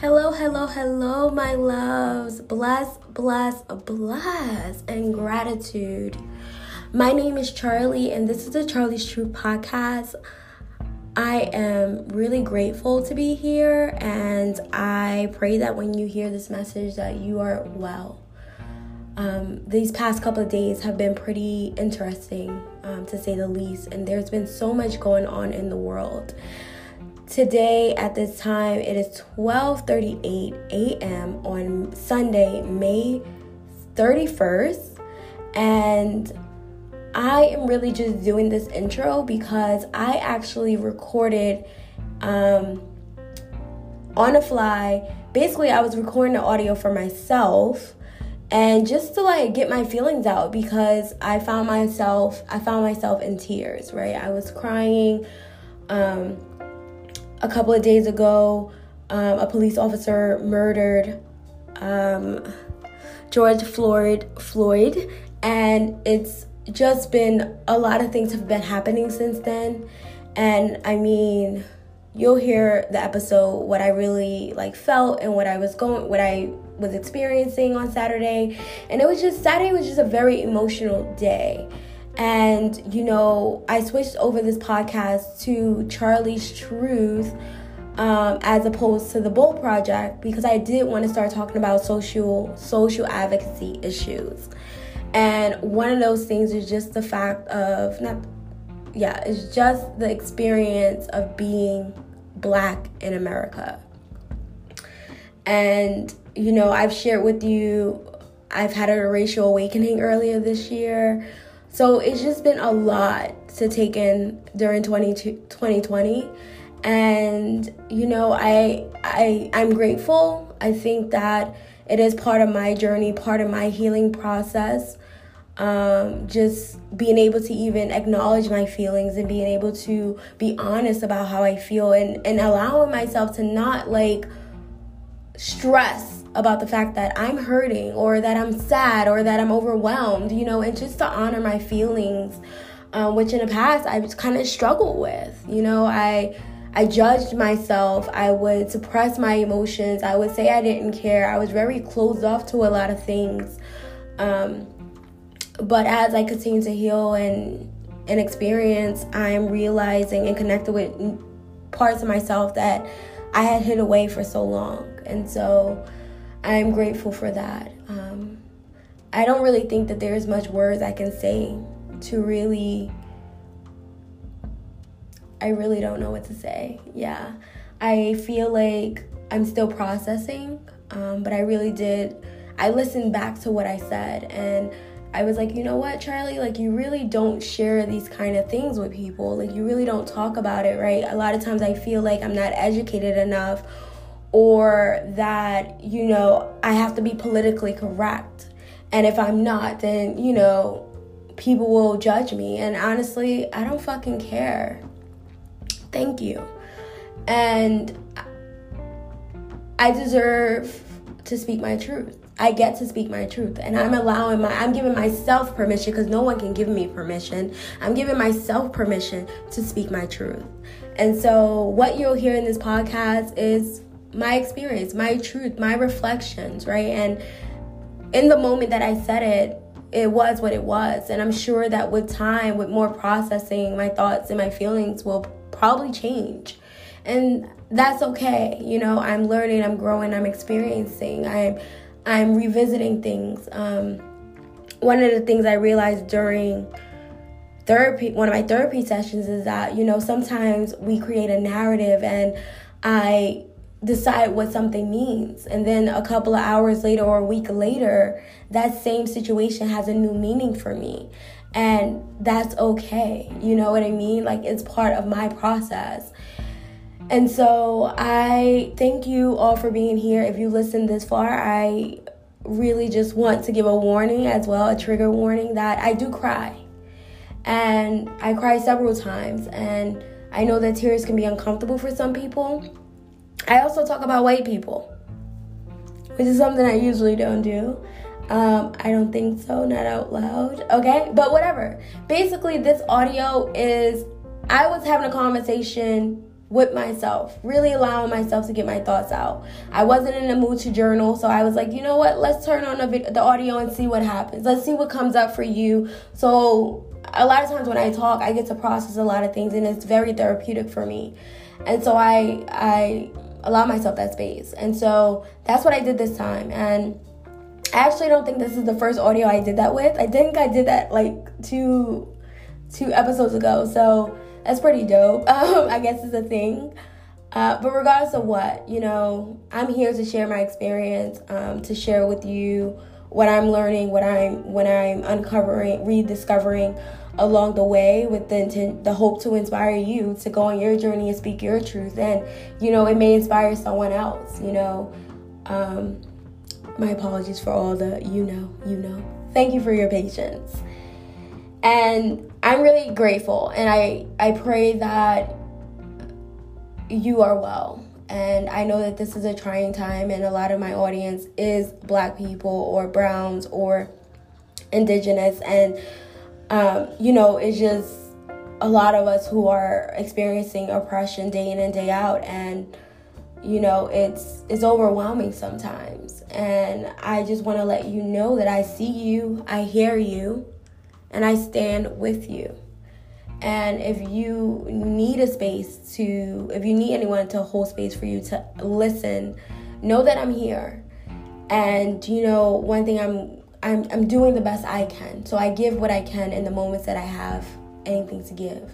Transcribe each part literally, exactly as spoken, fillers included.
Hello, hello, hello, my loves. Bless, bless, bless, and gratitude. My name is Charlie, and this is the Charlie's True Podcast. I am really grateful to be here, and I pray that when you hear this message that you are well. Um, these past couple of days have been pretty interesting, um, to say the least, and there's been so much going on in the world. Today at this time, it is twelve thirty-eight a.m. on Sunday, May thirty-first, and I am really just doing this intro because I actually recorded um, on a fly. Basically, I was recording the audio for myself and just to like get my feelings out because I found myself, I found myself in tears, right? I was crying. Um, A couple of days ago, um, a police officer murdered um, George Floyd, Floyd, and it's just been a lot of things have been happening since then. And I mean, you'll hear the episode what I really like felt and what I was going, what I was experiencing on Saturday. And it was just Saturday was just a very emotional day. And, you know, I switched over this podcast to Charlie's Truth um, as opposed to the Bold Project because I did want to start talking about social social advocacy issues. And one of those things is just the fact of, not, yeah, it's just the experience of being Black in America. And, you know, I've shared with you, I've had a racial awakening earlier this year. So it's just been a lot to take in during twenty twenty, and you know I I I'm grateful. I think that it is part of my journey, part of my healing process. Um, just being able to even acknowledge my feelings and being able to be honest about how I feel and and allowing myself to not like stress about the fact that I'm hurting or that I'm sad or that I'm overwhelmed, you know, and just to honor my feelings, uh, which in the past I kind of struggled with. You know, I I judged myself. I would suppress my emotions. I would say I didn't care. I was very closed off to a lot of things. Um, but as I continue to heal and, and experience, I'm realizing and connected with parts of myself that I had hid away for so long. And so I'm grateful for that. Um, I don't really think that there's much words I can say to really, I really don't know what to say. Yeah, I feel like I'm still processing, um, but I really did, I listened back to what I said and I was like, you know what, Charlie, like you really don't share these kind of things with people. Like you really don't talk about it, right? A lot of times I feel like I'm not educated enough or that, you know, I have to be politically correct. And if I'm not, then, you know, people will judge me. And honestly, I don't fucking care. Thank you. And I deserve to speak my truth. I get to speak my truth. And I'm allowing my, I'm giving myself permission because no one can give me permission. I'm giving myself permission to speak my truth. And so what you'll hear in this podcast is my experience, my truth, my reflections, right? And in the moment that I said it, it was what it was. And I'm sure that with time, with more processing, my thoughts and my feelings will probably change. And that's okay. You know, I'm learning, I'm growing, I'm experiencing, I'm, I'm revisiting things. Um, one of the things I realized during therapy, one of my therapy sessions is that, you know, sometimes we create a narrative and I decide what something means. And then a couple of hours later or a week later, that same situation has a new meaning for me. And that's okay. You know what I mean? Like it's part of my process. And so I thank you all for being here. If you listened this far, I really just want to give a warning as well, a trigger warning that I do cry. And I cry several times. And I know that tears can be uncomfortable for some people. I also talk about white people, which is something I usually don't do. Um, I don't think so, not out loud. Okay, but whatever. Basically, this audio is I was having a conversation with myself, really allowing myself to get my thoughts out. I wasn't in the mood to journal, so I was like, you know what, let's turn on the, vid- the audio and see what happens. Let's see what comes up for you. So a lot of times when I talk, I get to process a lot of things, and it's very therapeutic for me. And so I I allow myself that space. And so that's what I did this time. And I actually don't think this is the first audio I did that with. I think I did that like two, two episodes ago. So that's pretty dope. Um, I guess it's a thing. Uh, but regardless of what, you know, I'm here to share my experience, um, to share with you what I'm learning, what I'm what I'm uncovering, rediscovering along the way, with the intent, the hope to inspire you to go on your journey and speak your truth. And, you know, it may inspire someone else, you know. Um, my apologies for all the, you know, you know. Thank you for your patience. And I'm really grateful. And I, I pray that you are well. And I know that this is a trying time, and a lot of my audience is Black people or Browns or Indigenous. And, um, you know, it's just a lot of us who are experiencing oppression day in and day out. And, you know, it's it's overwhelming sometimes. And I just want to let you know that I see you, I hear you, and I stand with you. And if you need a space to, if you need anyone to hold space for you to listen, know that I'm here. And, you know, one thing, I'm I'm I'm doing the best I can. So I give what I can in the moments that I have anything to give,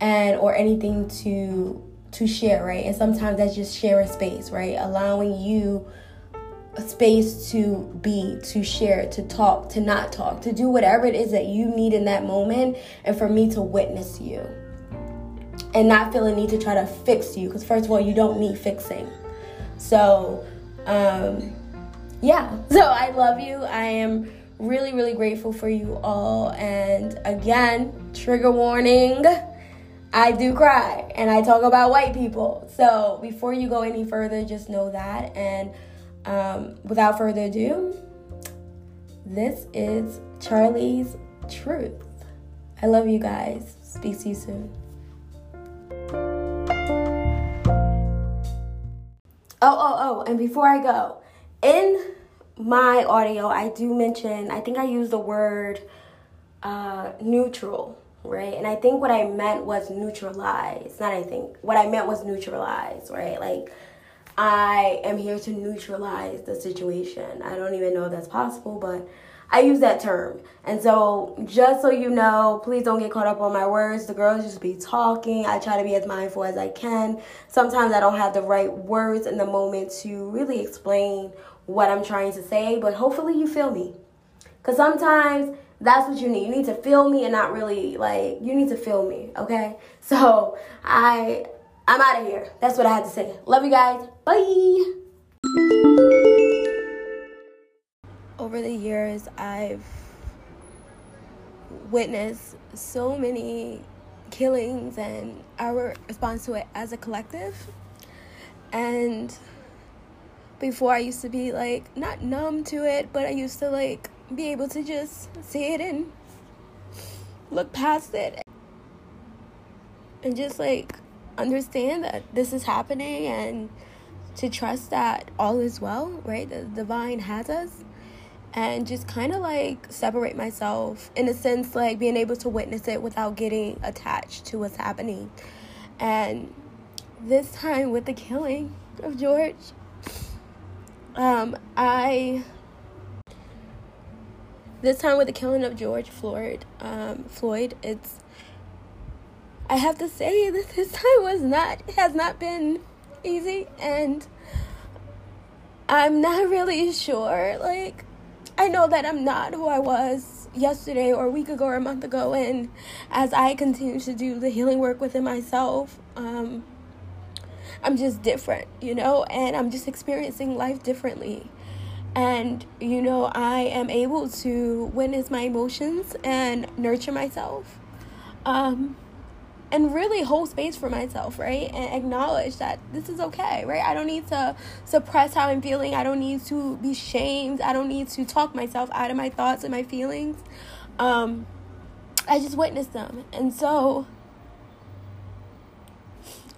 and or anything to to share, right? And sometimes that's just sharing space, right? Allowing you a space to be, to share, to talk, to not talk, to do whatever it is that you need in that moment, and for me to witness you and not feel a need to try to fix you, because first of all, you don't need fixing. So um yeah so I love you. I am really, really grateful for you all. And again, trigger warning, I do cry and I talk about white people, so before you go any further, just know that. And Um, without further ado, this is Charlie's Truth. I love you guys. Speak to you soon. Oh, oh, oh, and before I go, in my audio, I do mention, I think I used the word uh, neutral, right? And I think what I meant was neutralize. Not I think. What I meant was neutralize, right? Like, I am here to neutralize the situation. I don't even know if that's possible, but I use that term. And so just so you know, please don't get caught up on my words. The girls just be talking. I try to be as mindful as I can. Sometimes I don't have the right words in the moment to really explain what I'm trying to say, but hopefully you feel me. Because sometimes that's what you need. You need to feel me and not really, like, you need to feel me, okay? So I... I'm out of here. That's what I had to say. Love you guys. Bye. Over the years, I've witnessed so many killings and our response to it as a collective. And before, I used to be, like, not numb to it, but I used to, like, be able to just see it and look past it. And just, like, understand that this is happening, and to trust that all is well, right? The divine has us. And just kind of like separate myself, in a sense, like being able to witness it without getting attached to what's happening. And this time with the killing of George, um, I, this time with the killing of George Floyd, um, Floyd, it's, I have to say that this time was not, has not been easy, and I'm not really sure. Like, I know that I'm not who I was yesterday or a week ago or a month ago, and as I continue to do the healing work within myself, um, I'm just different, you know, and I'm just experiencing life differently. And, you know, I am able to witness my emotions and nurture myself. Um... And really hold space for myself, right? And acknowledge that this is okay, right? I don't need to suppress how I'm feeling. I don't need to be shamed. I don't need to talk myself out of my thoughts and my feelings. Um, I just witnessed them. And so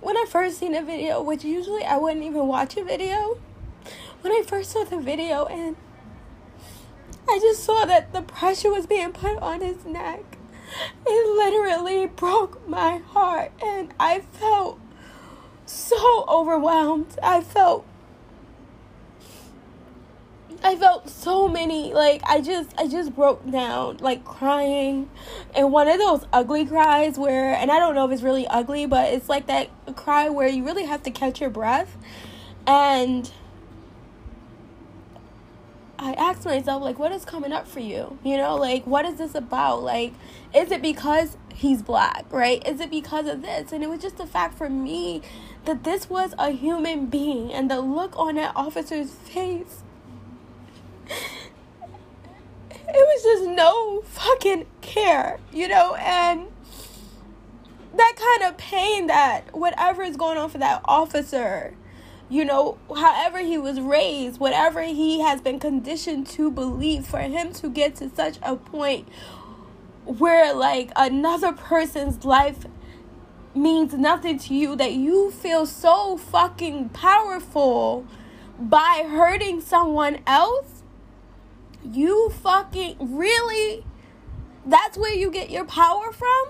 when I first seen a video, which usually I wouldn't even watch a video, when I first saw the video and I just saw that the pressure was being put on his neck, it literally broke my heart, and I felt so overwhelmed. I felt I felt so many, like, I just, I just broke down, like, crying, and one of those ugly cries where, and I don't know if it's really ugly, but it's like that cry where you really have to catch your breath, and I asked myself, like, what is coming up for you, you know, like, what is this about, like, is it because he's black, right, is it because of this, and it was just the fact for me that this was a human being, and the look on that officer's face, it was just no fucking care, you know, and that kind of pain that whatever is going on for that officer, you know, however he was raised, whatever he has been conditioned to believe, for him to get to such a point where, like, another person's life means nothing to you, that you feel so fucking powerful by hurting someone else, you fucking really, that's where you get your power from?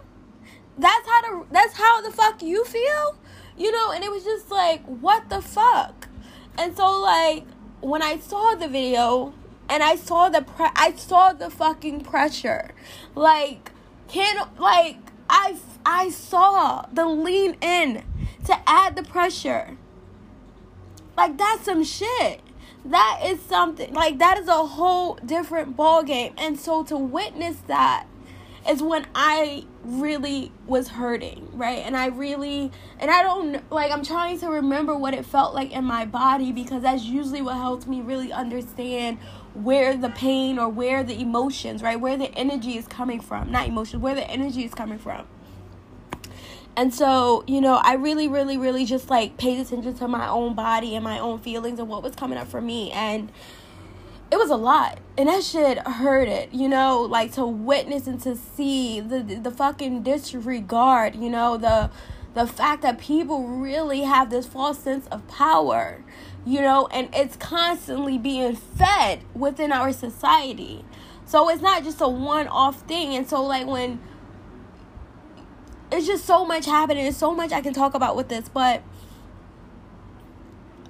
That's how the, that's how the fuck you feel? You know, and it was just like, what the fuck? And so, like, when I saw the video, and I saw the, pre- I saw the fucking pressure, like, can't, like, I, I saw the lean in to add the pressure. Like, that's some shit. That is something. Like, that is a whole different ball game. And so to witness that is when I really was hurting, right? And I really, and I don't, like, I'm trying to remember what it felt like in my body, because that's usually what helped me really understand where the pain or where the emotions, right? Where the energy is coming from. Not emotions, where the energy is coming from. And so, you know, I really, really, really just, like, paid attention to my own body and my own feelings and what was coming up for me. And it was a lot. And that shit hurted, you know, like, to witness and to see the the fucking disregard, you know, the the fact that people really have this false sense of power, you know, and it's constantly being fed within our society. So it's not just a one-off thing. And so, like, when... it's just so much happening. There's so much I can talk about with this, but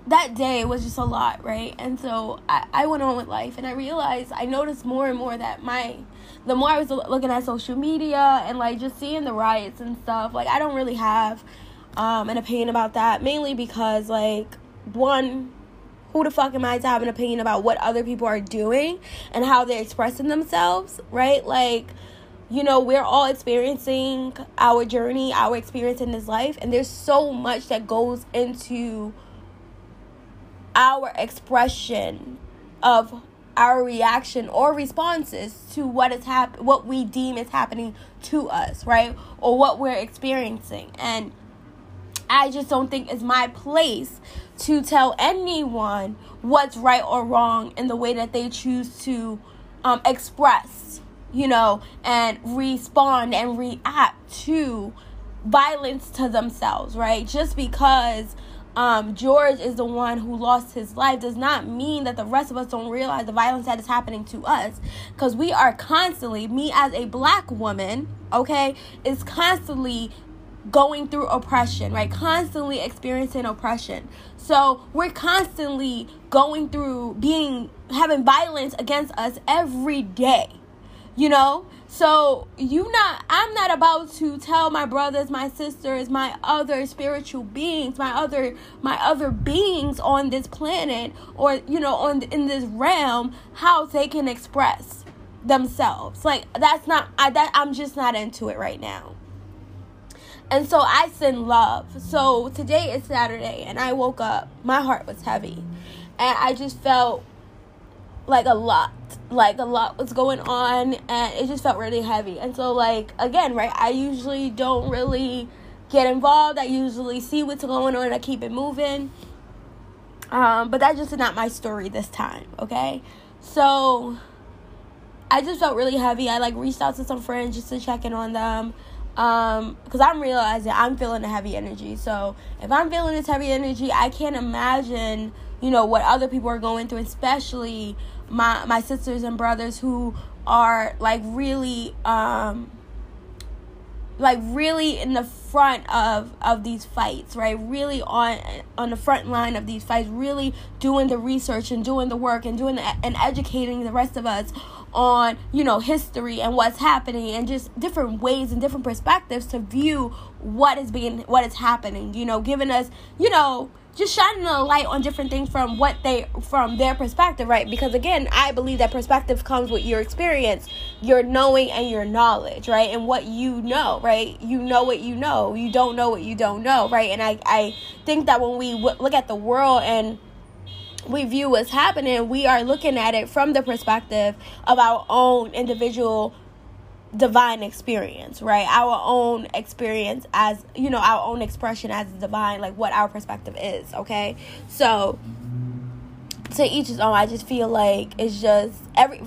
that day was just a lot, right? And so I, I went on with life, and I realized, I noticed more and more that my, the more I was looking at social media and, like, just seeing the riots and stuff, like, I don't really have um, an opinion about that, mainly because, like, one, who the fuck am I to have an opinion about what other people are doing and how they're expressing themselves, right? Like, you know, we're all experiencing our journey, our experience in this life, and there's so much that goes into our expression of our reaction or responses to what is hap- what we deem is happening to us, right? Or what we're experiencing. And I just don't think it's my place to tell anyone what's right or wrong in the way that they choose to um, express, you know, and respond and react to violence to themselves, right? Just because um, George is the one who lost his life does not mean that the rest of us don't realize the violence that is happening to us, because we are constantly, me as a black woman, okay, is constantly going through oppression, right? Constantly experiencing oppression. So we're constantly going through being, having violence against us every day. You know, so you not, I'm not about to tell my brothers, my sisters, my other spiritual beings, my other, my other beings on this planet, or, you know, on in this realm, how they can express themselves. Like, that's not, I, that I'm just not into it right now. And so I send love. So today is Saturday, and I woke up, my heart was heavy, and I just felt like a lot. Like, a lot was going on, and it just felt really heavy. And so, like, again, right, I usually don't really get involved. I usually see what's going on, and I keep it moving. Um, but that's just not my story this time, okay? So, I just felt really heavy. I, like, reached out to some friends just to check in on them. Um, because I'm realizing I'm feeling a heavy energy. So if I'm feeling this heavy energy, I can't imagine, you know, what other people are going through, especially my my sisters and brothers who are like really um like really in the front of, of these fights, right? Really on on the front line of these fights, really doing the research and doing the work and doing the, and educating the rest of us on, you know, history and what's happening and just different ways and different perspectives to view what is being, what is happening, you know, giving us, you know, just shining a light on different things from what they, from their perspective, right? Because again, I believe that perspective comes with your experience, your knowing and your knowledge, right? And what you know, right? You know what you know. You don't know what you don't know, right? And I, I think that when we w- look at the world and we view what's happening, we are looking at it from the perspective of our own individual divine experience, right? Our own experience as, you know, our own expression as divine, like what our perspective is, okay? So, to each his own. I just feel like it's just every,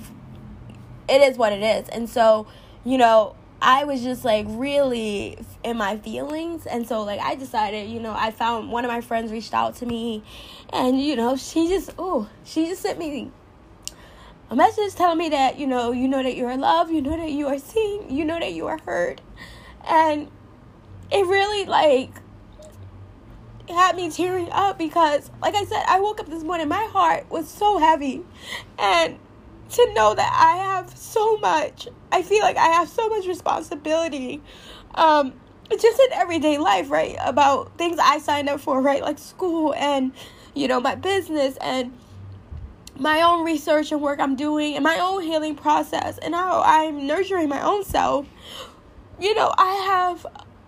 it is what it is. And so, you know, I was just like really in my feelings. And so like I decided, you know, I found one of my friends reached out to me and, you know, she just, ooh, she just sent me a message telling me that, you know, you know that you are loved, you know that you are seen, you know that you are heard. And it really like had me tearing up because like I said, I woke up this morning, my heart was so heavy. And to know that I have so much, I feel like I have so much responsibility, um, just in everyday life, right, about things I signed up for, right, like school and, you know, my business and my own research and work I'm doing and my own healing process and how I'm nurturing my own self. You know, I have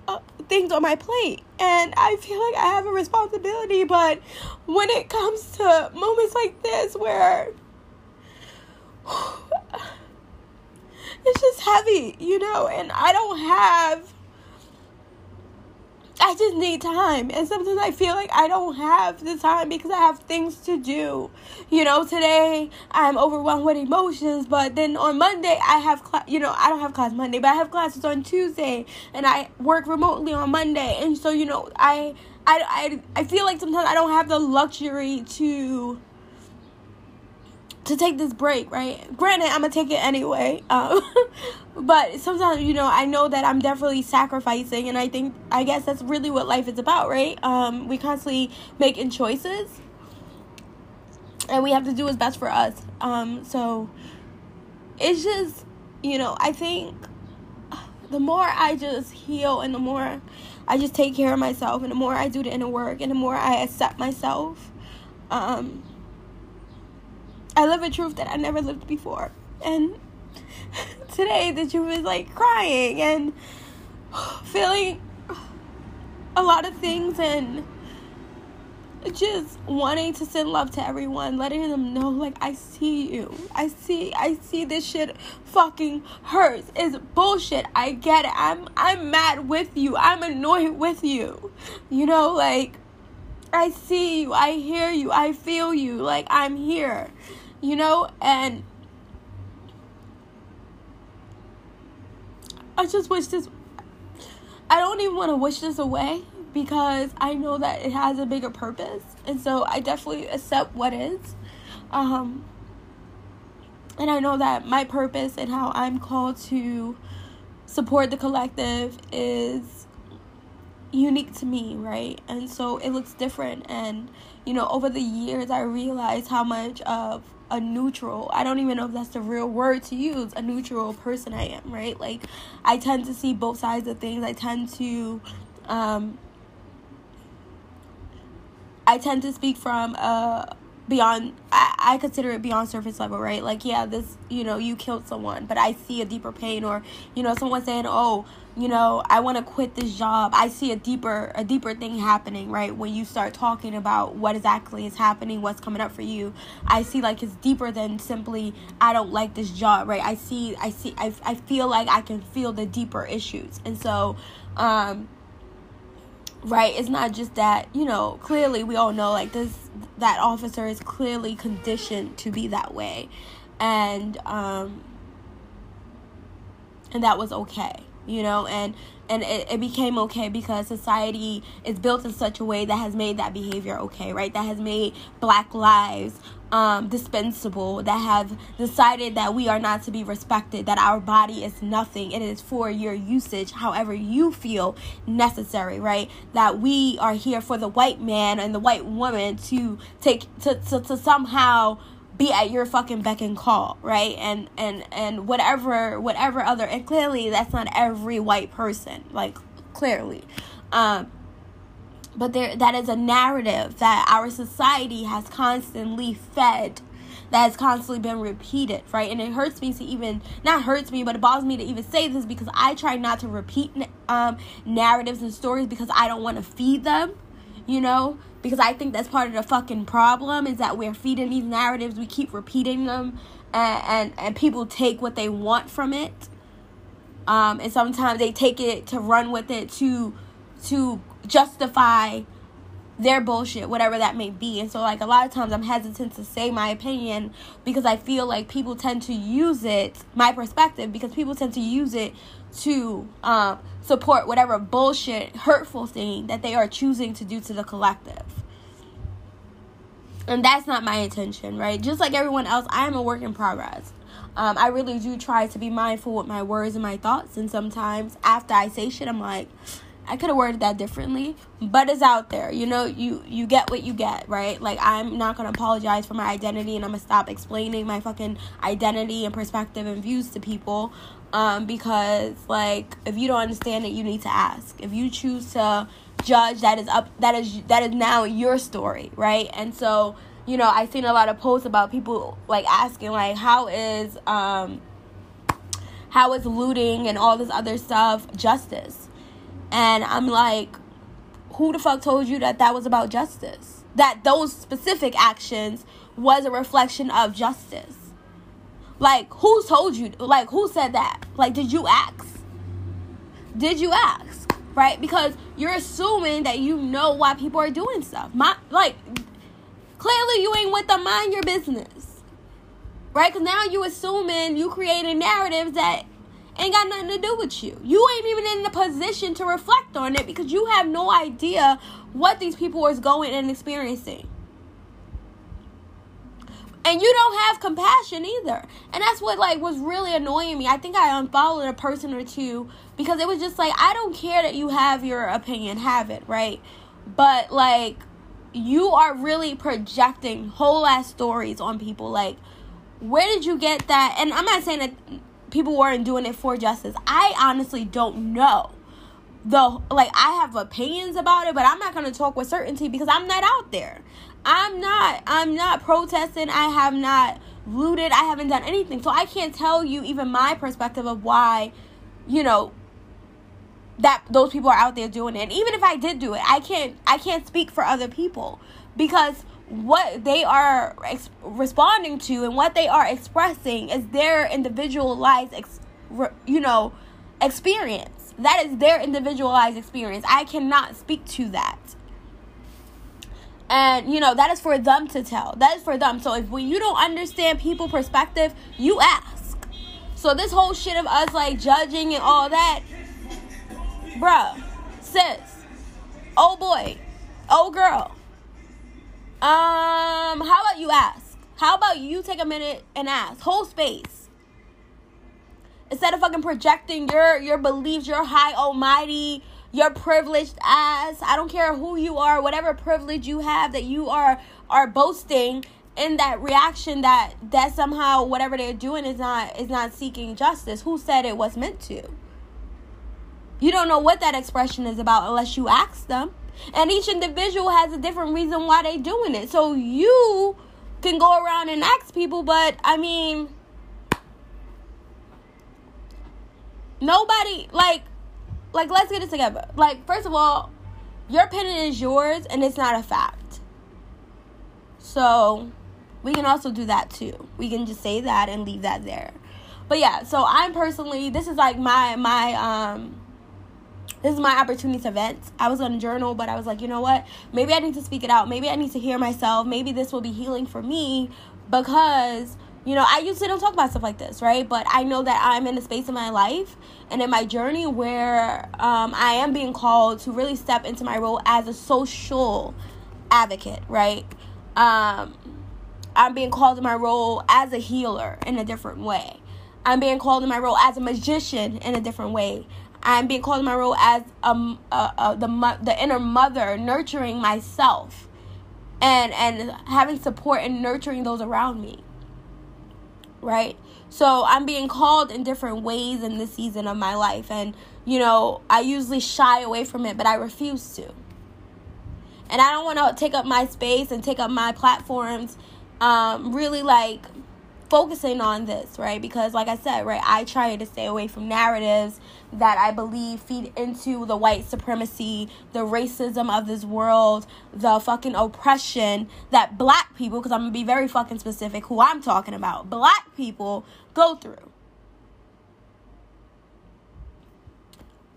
uh, things on my plate and I feel like I have a responsibility, but when it comes to moments like this where it's just heavy, you know, and I don't have, I just need time. And sometimes I feel like I don't have the time because I have things to do. You know, today I'm overwhelmed with emotions, but then on Monday I have, cl- you know, I don't have class Monday, but I have classes on Tuesday and I work remotely on Monday. And so, you know, I, I, I, I feel like sometimes I don't have the luxury to to take this break, right? Granted, I'm going to take it anyway. Um, but sometimes, you know, I know that I'm definitely sacrificing. And I think, I guess that's really what life is about, right? Um, we constantly making choices. And we have to do what's best for us. Um, so it's just, you know, I think the more I just heal and the more I just take care of myself and the more I do the inner work and the more I accept myself, um, I live a truth that I never lived before. And today the truth is like crying and feeling a lot of things and just wanting to send love to everyone, letting them know like I see you. I see I see this shit fucking hurts. It's bullshit. I get it. I'm I'm mad with you. I'm annoyed with you. You know, like I see you, I hear you, I feel you, like I'm here. You know, and I just wish this, I don't even want to wish this away because I know that it has a bigger purpose. And so I definitely accept what is. Um, and I know that my purpose and how I'm called to support the collective is unique to me, right? And so it looks different. And, you know, over the years, I realized how much of a neutral, I don't even know if that's the real word to use, a neutral person I am, right? Like, I tend to see both sides of things. I tend to, um, I tend to speak from a beyond, I, I consider it beyond surface level, right? Like, yeah, this, you know, you killed someone, but I see a deeper pain. Or, you know, someone saying, oh, you know, I want to quit this job. I see a deeper, a deeper thing happening, right? When you start talking about what exactly is happening, what's coming up for you, I see like it's deeper than simply, I don't like this job, right? I see, I see, I, I feel like I can feel the deeper issues. And so, um, right, it's not just that, you know, clearly we all know like this, that officer is clearly conditioned to be that way. And, um, and that was okay, you know, and And it, it became okay because society is built in such a way that has made that behavior okay, right? That has made black lives um, dispensable, that have decided that we are not to be respected, that our body is nothing. It is for your usage, however you feel necessary, right? That we are here for the white man and the white woman to take to, to, to somehow be at your fucking beck and call, right? And and and whatever whatever other, and clearly that's not every white person, like clearly, um but there that is a narrative that our society has constantly fed, that has constantly been repeated, right? And it hurts me to even, not hurts me, but it bothers me to even say this, because I try not to repeat um narratives and stories, because I don't want to feed them, you know? Because I think that's part of the fucking problem, is that we're feeding these narratives, we keep repeating them, and, and, and people take what they want from it. Um, and sometimes they take it to run with it, to to justify their bullshit, whatever that may be. And so, like, a lot of times I'm hesitant to say my opinion, because I feel like people tend to use it, my perspective, because people tend to use it to um, support whatever bullshit, hurtful thing that they are choosing to do to the collective. And that's not my intention, right? Just like everyone else, I am a work in progress. Um, I really do try to be mindful with my words and my thoughts. And sometimes after I say shit, I'm like, I could have worded that differently, but it's out there. You know, you, you get what you get, right? Like, I'm not going to apologize for my identity, and I'm going to stop explaining my fucking identity and perspective and views to people. Um, because, like, if you don't understand it, you need to ask. If you choose to judge, that is up, that is, that is now your story, right? And so, you know, I've seen a lot of posts about people, like, asking, like, how is, um, how is looting and all this other stuff justice? And I'm like, who the fuck told you that that was about justice? That those specific actions was a reflection of justice? Like, who told you? Like, who said that? Like, did you ask? Did you ask? Right? Because you're assuming that you know why people are doing stuff. My, like, clearly you ain't with them. Mind your business. Right? Because now you assuming, you creating narratives that ain't got nothing to do with you. You ain't even in the position to reflect on it, because you have no idea what these people is going and experiencing. And you don't have compassion either. And that's what, like, was really annoying me. I think I unfollowed a person or two, because it was just like, I don't care that you have your opinion. Have it, right? But, like, you are really projecting whole ass stories on people. Like, where did you get that? And I'm not saying that people weren't doing it for justice. I honestly don't know. Though, like, I have opinions about it, but I'm not going to talk with certainty, because I'm not out there. I'm not, I'm not protesting, I have not looted, I haven't done anything, so I can't tell you even my perspective of why, you know, that those people are out there doing it. And even if I did do it, I can't, I can't speak for other people, because what they are ex- responding to and what they are expressing is their individualized, ex- re- you know, experience. That is their individualized experience. I cannot speak to that. And, you know, that is for them to tell. That is for them. So if when you don't understand people's perspective, you ask. So this whole shit of us, like, judging and all that, bruh, sis, oh boy, oh girl, um, how about you ask? How about you take a minute and ask? Whole space. Instead of fucking projecting your, your beliefs, your high almighty, your privileged ass, I don't care who you are, whatever privilege you have, that you are are boasting in that reaction, that that somehow whatever they're doing is not is not seeking justice. Who said it was meant to? You don't know what that expression is about unless you ask them. And each individual has a different reason why they're doing it. So you can go around and ask people, but I mean, nobody, like, Like, let's get it together. Like, first of all, your opinion is yours, and it's not a fact. So, we can also do that, too. We can just say that and leave that there. But, yeah, so I'm personally, this is, like, my, my, um, this is my opportunity to vent. I was going to journal, but I was like, you know what? Maybe I need to speak it out. Maybe I need to hear myself. Maybe this will be healing for me, because You know, I usually don't talk about stuff like this, right? But I know that I'm in a space in my life and in my journey where um, I am being called to really step into my role as a social advocate, right? Um, I'm being called in my role as a healer in a different way. I'm being called in my role as a magician in a different way. I'm being called in my role as um uh, uh, the mo- the inner mother, nurturing myself, and and having support and nurturing those around me. Right? So I'm being called in different ways in this season of my life, and you know, I usually shy away from it, but I refuse to. And I don't want to take up my space and take up my platforms, um, really like focusing on this, right? Because like I said, right, I try to stay away from narratives that I believe feed into the white supremacy, the racism of this world, the fucking oppression that black people, because I'm going to be very fucking specific who I'm talking about, black people go through.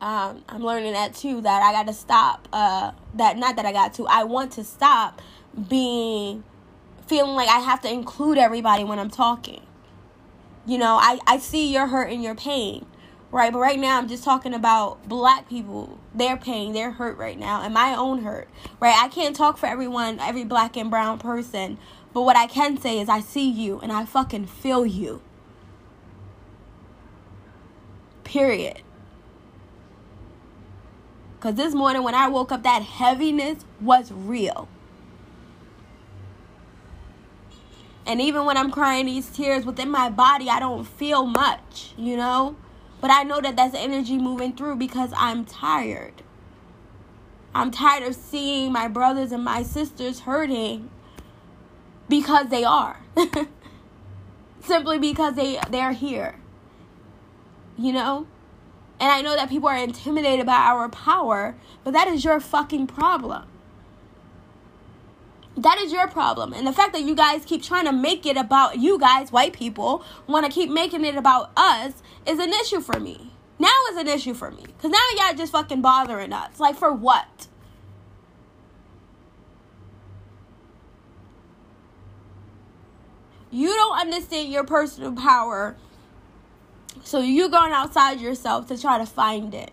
Um, I'm learning that too, that I got to stop, uh, that not that I got to, I want to stop being, feeling like I have to include everybody when I'm talking. You know, I, I see your hurt and your pain, right? But right now I'm just talking about black people, their pain, their hurt right now, and my own hurt, right? I can't talk for everyone, every black and brown person, but what I can say is I see you and I fucking feel you. Period. Because this morning when I woke up, that heaviness was real. And even when I'm crying these tears within my body, I don't feel much, you know? But I know that that's energy moving through because I'm tired. I'm tired of seeing my brothers and my sisters hurting because they are. Simply because they, they're here, you know? And I know that people are intimidated by our power, but that is your fucking problem. That is your problem. And the fact that you guys keep trying to make it about you guys, white people, want to keep making it about us is an issue for me. Now it's an issue for me. Because now y'all just fucking bothering us. Like, for what? You don't understand your personal power. So you're going outside yourself to try to find it,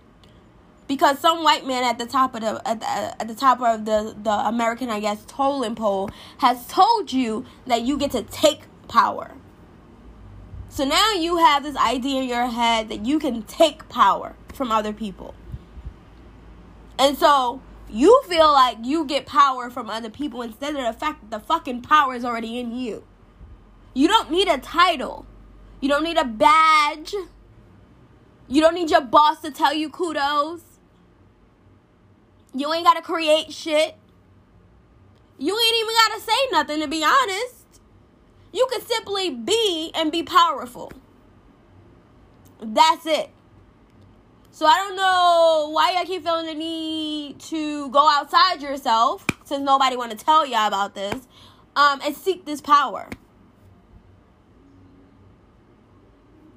because some white man at the top of the at the, at the top of the, the American, I guess, polling poll has told you that you get to take power. So now you have this idea in your head that you can take power from other people, and so you feel like you get power from other people instead of the fact that the fucking power is already in you. You don't need a title. You don't need a badge. You don't need your boss to tell you kudos. You ain't got to create shit. You ain't even got to say nothing, to be honest. You can simply be and be powerful. That's it. So I don't know why y'all keep feeling the need to go outside yourself, since nobody want to tell y'all about this, um, and seek this power.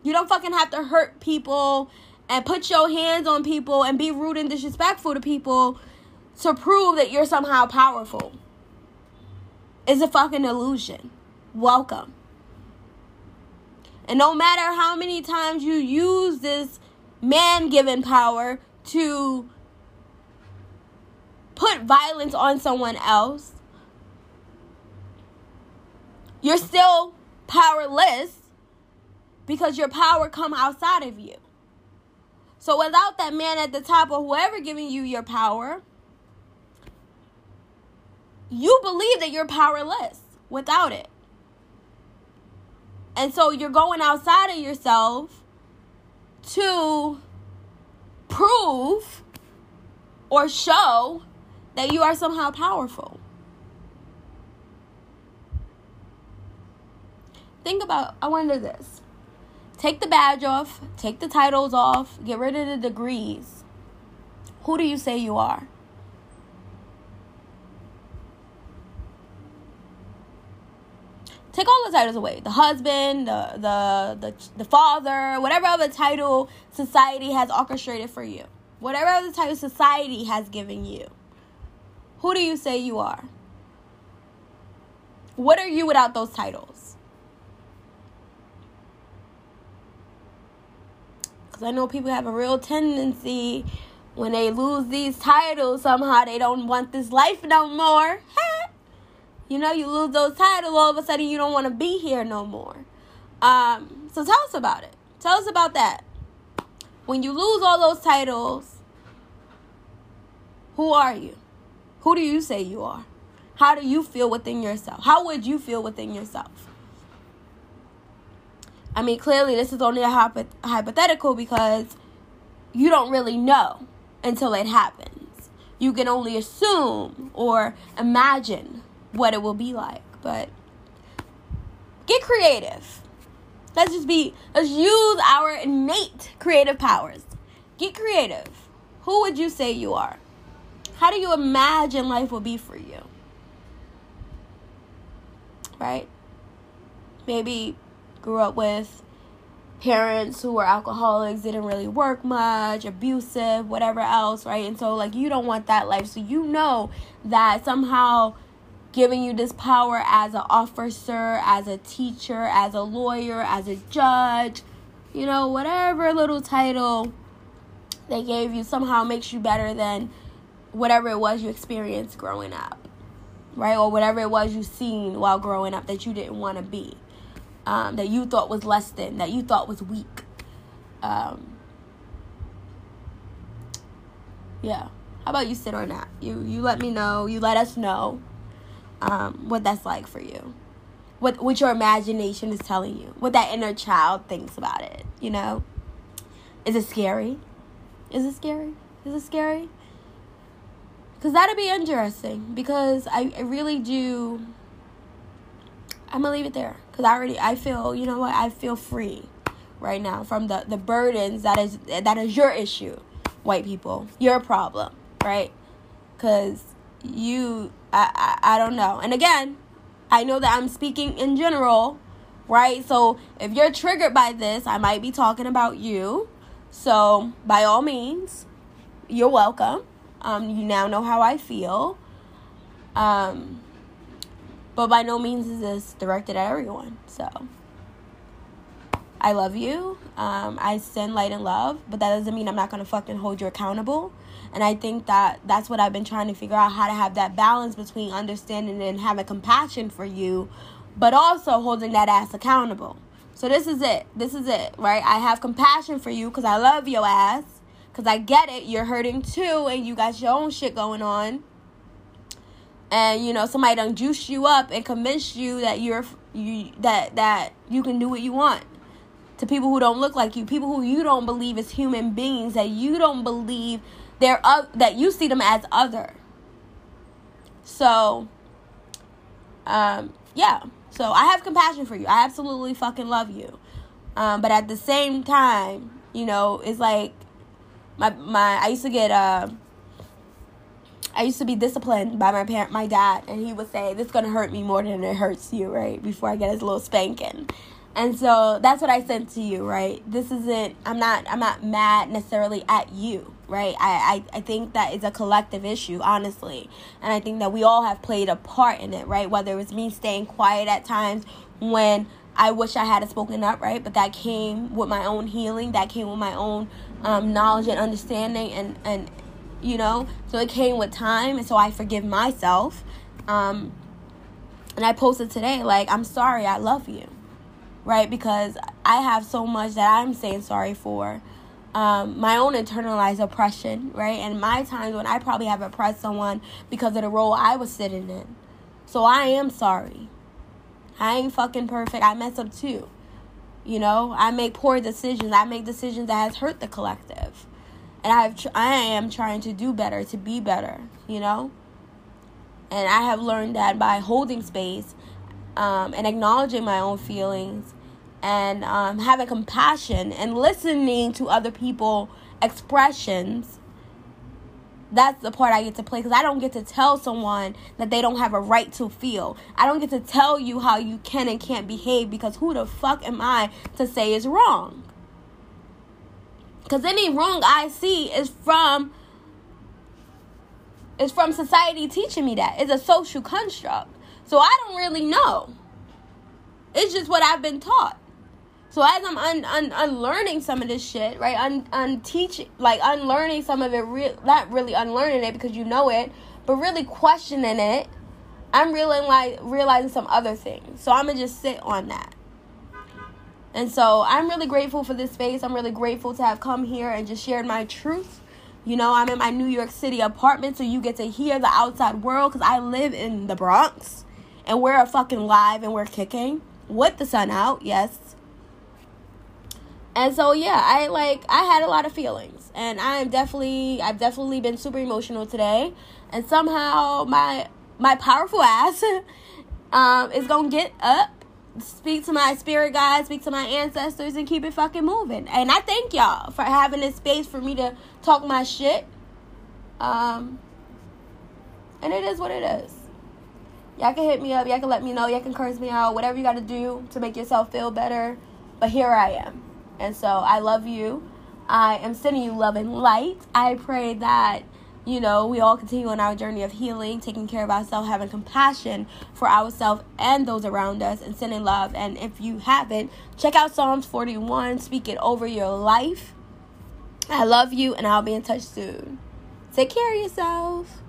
You don't fucking have to hurt people and put your hands on people and be rude and disrespectful to people to prove that you're somehow powerful. It's a fucking illusion. Welcome. And no matter how many times you use this man-given power to put violence on someone else, you're still powerless. Because your power come outside of you. So without that man at the top or whoever giving you your power, you believe that you're powerless without it. And so you're going outside of yourself to prove or show that you are somehow powerful. Think about, I wonder this. Take the badge off, take the titles off, get rid of the degrees. Who do you say you are? Take all the titles away. The husband, the the the, the father, whatever other title society has orchestrated for you. Whatever other title society has given you. Who do you say you are? What are you without those titles? Because I know people have a real tendency when they lose these titles, somehow they don't want this life no more. You know, you lose those titles, all of a sudden you don't want to be here no more. Um, so tell us about it. Tell us about that. When you lose all those titles, who are you? Who do you say you are? How do you feel within yourself? How would you feel within yourself? I mean, clearly this is only a hypo- hypothetical because you don't really know until it happens. You can only assume or imagine what it will be like, but get creative. Let's just be, let's use our innate creative powers. Get creative. Who would you say you are? How do you imagine life will be for you? Right? Maybe grew up with parents who were alcoholics, didn't really work much, abusive, whatever else, right? And so, like, you don't want that life. So you know that somehow giving you this power as an officer, as a teacher, as a lawyer, as a judge, you know, whatever little title they gave you somehow makes you better than whatever it was you experienced growing up, right? Or whatever it was you seen while growing up that you didn't want to be, um, that you thought was less than, that you thought was weak. Um, yeah. How about you sit on that? You, you let me know. You let us know. Um, what that's like for you, what what your imagination is telling you, what that inner child thinks about it, you know? Is it scary? Is it scary? Is it scary? Because that'll be interesting, because I, I really do, I'm going to leave it there, because I already, I feel, you know what, I feel free right now from the, the burdens that is, that is your issue, white people, your problem, right? Because you... I, I I don't know. And again, I know that I'm speaking in general, right? So if you're triggered by this, I might be talking about you. So by all means, you're welcome. Um, you now know how I feel. Um, but by no means is this directed at everyone. So I love you. Um, I send light and love, but that doesn't mean I'm not going to fucking hold you accountable. And I think that that's what I've been trying to figure out, how to have that balance between understanding and having compassion for you, but also holding that ass accountable. So this is it. This is it, right? I have compassion for you because I love your ass, because I get it. You're hurting too, and you got your own shit going on. And, you know, somebody done juice you up and convinced you that you're you that that you can do what you want. To people who don't look like you, people who you don't believe as human beings, that you don't believe they're uh, that you see them as other. So, um, yeah. So I have compassion for you. I absolutely fucking love you. Um, but at the same time, you know, it's like my my. I used to get uh, I used to be disciplined by my parent, my dad, and he would say, "This is gonna hurt me more than it hurts you," right? Before I get his little spanking. And so that's what I sent to you, right? This isn't, I'm not, I'm not mad necessarily at you, right? I, I, I think that is a collective issue, honestly. And I think that we all have played a part in it, right? Whether it was me staying quiet at times when I wish I had spoken up, right? But that came with my own healing. That came with my own um, knowledge and understanding and, and, you know, so it came with time. And so I forgive myself. Um, and I posted today, like, I'm sorry, I love you. Right, because I have so much that I'm saying sorry for, um, my own internalized oppression, right, and my times when I probably have oppressed someone because of the role I was sitting in. So I am sorry. I ain't fucking perfect. I mess up too. You know, I make poor decisions. I make decisions that has hurt the collective, and I've tr- I am trying to do better, to be better. You know, and I have learned that by holding space, um, and acknowledging my own feelings. And um, having compassion and listening to other people's expressions, that's the part I get to play, because I don't get to tell someone that they don't have a right to feel. I don't get to tell you how you can and can't behave, because who the fuck am I to say is wrong? Because any wrong I see is from, is from society teaching me that. It's a social construct. So I don't really know. It's just what I've been taught. So as I'm un- un- unlearning some of this shit, right, un- unteaching, like unlearning some of it, re- not really unlearning it because you know it, but really questioning it, I'm realizing, like, realizing some other things. So I'm going to just sit on that. And so I'm really grateful for this space. I'm really grateful to have come here and just shared my truth. You know, I'm in my New York City apartment, so you get to hear the outside world because I live in the Bronx. And we're fucking live and we're kicking with the sun out, yes. And so, yeah, I, like, I had a lot of feelings. And I am definitely, I've definitely been super emotional today. And somehow my my powerful ass um, is going to get up, speak to my spirit guides, speak to my ancestors, and keep it fucking moving. And I thank y'all for having this space for me to talk my shit. Um, and it is what it is. Y'all can hit me up. Y'all can let me know. Y'all can curse me out. Whatever you got to do to make yourself feel better. But here I am. And so I love you. I am sending you love and light. I pray that, you know, we all continue on our journey of healing, taking care of ourselves, having compassion for ourselves and those around us, and sending love. And if you haven't, check out Psalms forty-one. Speak it over your life. I love you, and I'll be in touch soon. Take care of yourself.